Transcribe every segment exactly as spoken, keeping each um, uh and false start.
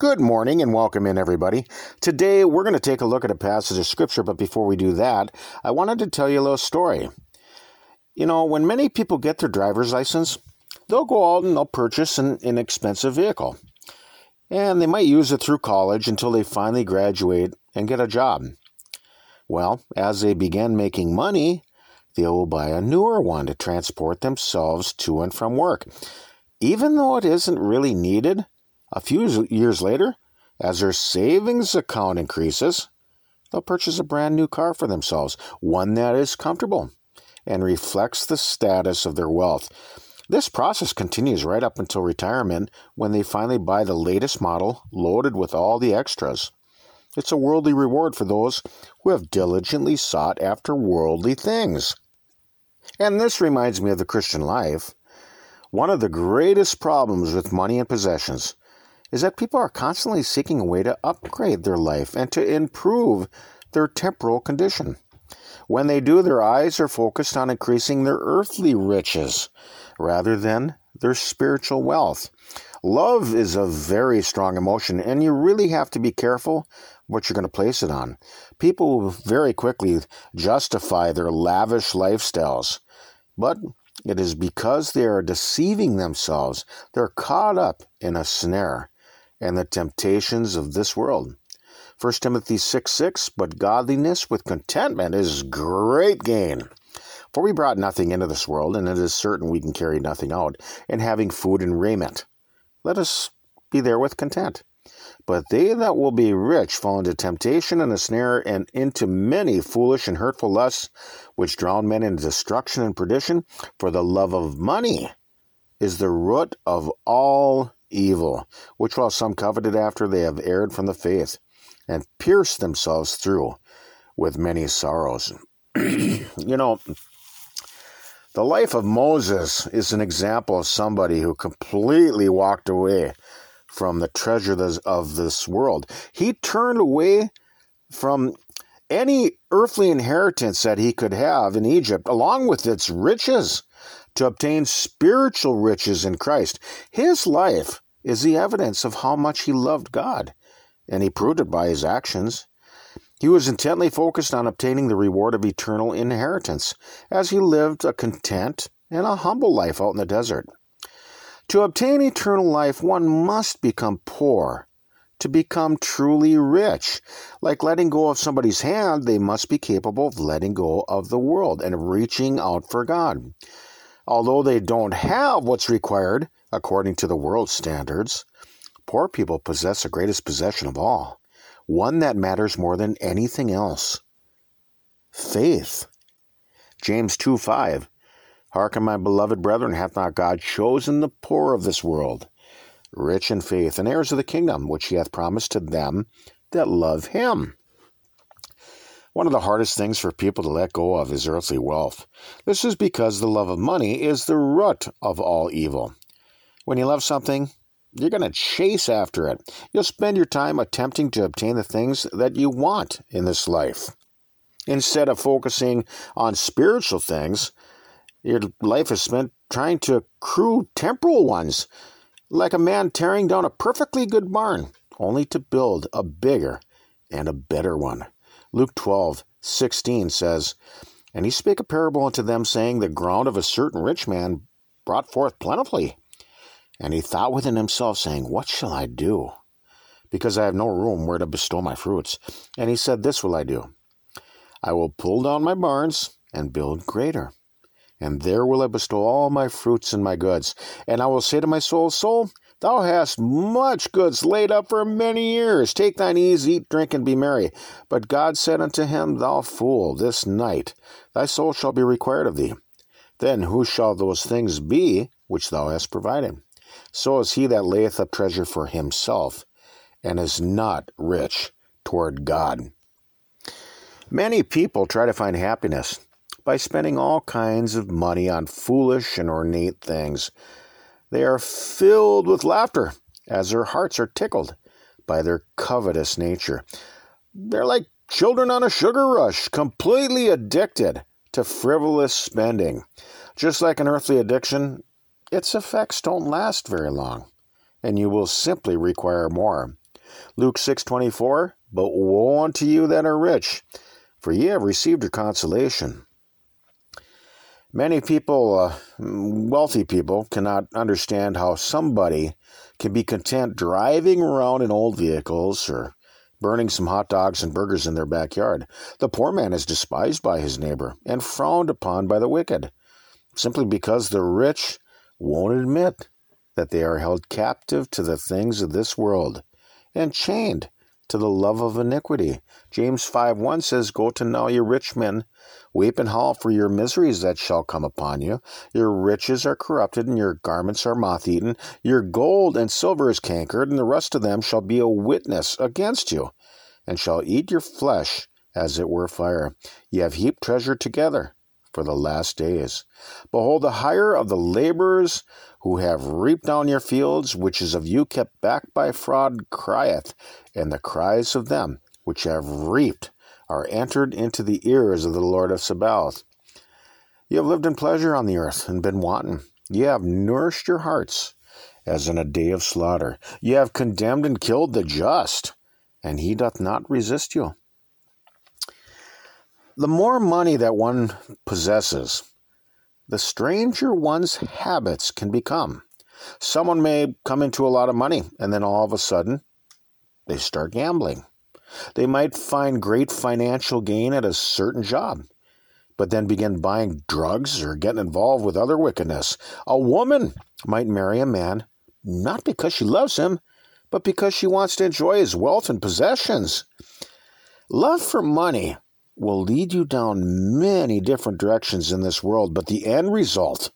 Good morning and welcome in, everybody. Today, we're going to take a look at a passage of Scripture, but before we do that, I wanted to tell you a little story. You know, when many people get their driver's license, they'll go out and they'll purchase an inexpensive vehicle. And they might use it through college until they finally graduate and get a job. Well, as they begin making money, they will buy a newer one to transport themselves to and from work. Even though it isn't really needed, a few years later, as their savings account increases, they'll purchase a brand new car for themselves, one that is comfortable and reflects the status of their wealth. This process continues right up until retirement, when they finally buy the latest model, loaded with all the extras. It's a worldly reward for those who have diligently sought after worldly things. And this reminds me of the Christian life. One of the greatest problems with money and possessions is that people are constantly seeking a way to upgrade their life and to improve their temporal condition. When they do, their eyes are focused on increasing their earthly riches rather than their spiritual wealth. Love is a very strong emotion, and you really have to be careful what you're going to place it on. People will very quickly justify their lavish lifestyles, but it is because they are deceiving themselves. They're caught up in a snare and the temptations of this world. First Timothy six six, but godliness with contentment is great gain. For we brought nothing into this world, and it is certain we can carry nothing out. And having food and raiment, let us be there with content. But they that will be rich fall into temptation and a snare, and into many foolish and hurtful lusts, which drown men in destruction and perdition. For the love of money is the root of all evil, which while some coveted after, they have erred from the faith, and pierced themselves through with many sorrows. You know, the life of Moses is an example of somebody who completely walked away from the treasures of this world. He turned away from any earthly inheritance that he could have in Egypt, along with its riches, to obtain spiritual riches in Christ. His life is the evidence of how much he loved God, and he proved it by his actions. He was intently focused on obtaining the reward of eternal inheritance, as he lived a content and a humble life out in the desert. To obtain eternal life, one must become poor to become truly rich. Like letting go of somebody's hand, they must be capable of letting go of the world and reaching out for God. Although they don't have what's required according to the world's standards, poor people possess the greatest possession of all, one that matters more than anything else: faith. James two five. Hearken, my beloved brethren, hath not God chosen the poor of this world, rich in faith, and heirs of the kingdom, which he hath promised to them that love him? One of the hardest things for people to let go of is earthly wealth. This is because the love of money is the root of all evil. When you love something, you're going to chase after it. You'll spend your time attempting to obtain the things that you want in this life. Instead of focusing on spiritual things, your life is spent trying to accrue temporal ones, like a man tearing down a perfectly good barn, only to build a bigger and a better one. Luke twelve sixteen says, and he spake a parable unto them, saying, the ground of a certain rich man brought forth plentifully. And he thought within himself, saying, what shall I do? Because I have no room where to bestow my fruits. And he said, this will I do. I will pull down my barns and build greater, and there will I bestow all my fruits and my goods. And I will say to my soul, soul, thou hast much goods laid up for many years. Take thine ease, eat, drink, and be merry. But God said unto him, thou fool, this night thy soul shall be required of thee. Then who shall those things be which thou hast provided? So is he that layeth up treasure for himself, and is not rich toward God. Many people try to find happiness by spending all kinds of money on foolish and ornate things. They are filled with laughter as their hearts are tickled by their covetous nature. They're like children on a sugar rush, completely addicted to frivolous spending. Just like an earthly addiction, its effects don't last very long, and you will simply require more. Luke six twenty-four, but woe unto you that are rich, for ye have received your consolation. Many people, uh, wealthy people, cannot understand how somebody can be content driving around in old vehicles or burning some hot dogs and burgers in their backyard. The poor man is despised by his neighbor and frowned upon by the wicked, simply because the rich won't admit that they are held captive to the things of this world and chained to the love of iniquity. James five one says, "Go to now, ye rich men, weep and howl for your miseries that shall come upon you. Your riches are corrupted, and your garments are moth-eaten. Your gold and silver is cankered, and the rest of them shall be a witness against you, and shall eat your flesh as it were fire. Ye have heaped treasure together for the last days. Behold, the hire of the laborers who have reaped down your fields, which is of you kept back by fraud, crieth, and the cries of them which have reaped are entered into the ears of the Lord of Sabaoth. Ye have lived in pleasure on the earth and been wanton. Ye have nourished your hearts as in a day of slaughter. Ye have condemned and killed the just, and he doth not resist you." The more money that one possesses, the stranger one's habits can become. Someone may come into a lot of money, and then all of a sudden, they start gambling. They might find great financial gain at a certain job, but then begin buying drugs or getting involved with other wickedness. A woman might marry a man, not because she loves him, but because she wants to enjoy his wealth and possessions. Love for money will lead you down many different directions in this world, but the end result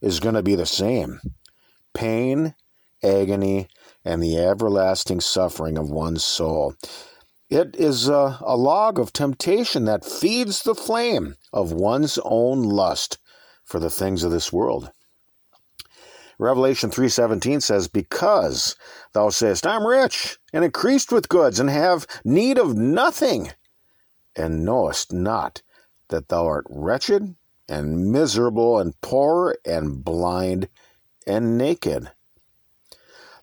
is going to be the same: pain, agony, and the everlasting suffering of one's soul. It is a, a log of temptation that feeds the flame of one's own lust for the things of this world. Revelation three seventeen says, "Because thou sayest, I'm rich, and increased with goods, and have need of nothing, and knowest not that thou art wretched, and miserable, and poor, and blind, and naked."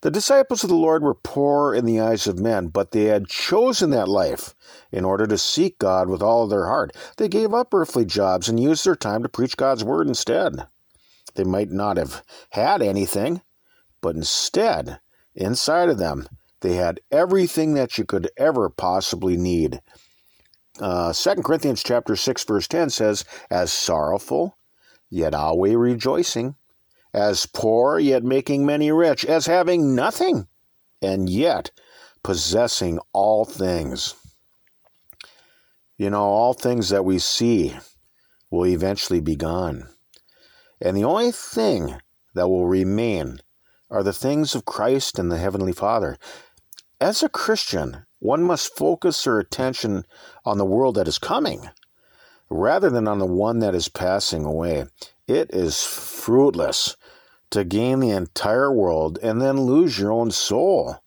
The disciples of the Lord were poor in the eyes of men, but they had chosen that life in order to seek God with all their heart. They gave up earthly jobs and used their time to preach God's word instead. They might not have had anything, but instead, inside of them, they had everything that you could ever possibly need. Uh, Second Corinthians chapter six, verse ten says, "As sorrowful, yet always rejoicing, as poor, yet making many rich, as having nothing, and yet possessing all things." You know, all things that we see will eventually be gone. And the only thing that will remain are the things of Christ and the Heavenly Father. As a Christian, one must focus their attention on the world that is coming rather than on the one that is passing away. It is fruitless to gain the entire world and then lose your own soul.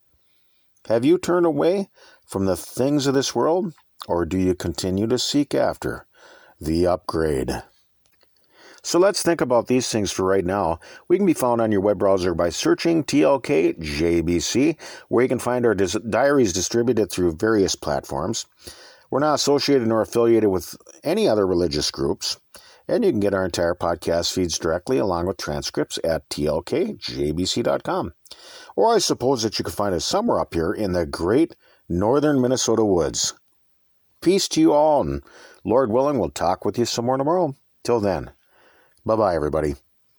Have you turned away from the things of this world, or do you continue to seek after the upgrade? So let's think about these things for right now. We can be found on your web browser by searching T L K J B C, where you can find our dis- diaries distributed through various platforms. We're not associated nor affiliated with any other religious groups. And you can get our entire podcast feeds directly along with transcripts at T L K J B C dot com. Or I suppose that you can find us somewhere up here in the great northern Minnesota woods. Peace to you all, and Lord willing, we'll talk with you some more tomorrow. Till then. Bye-bye, everybody.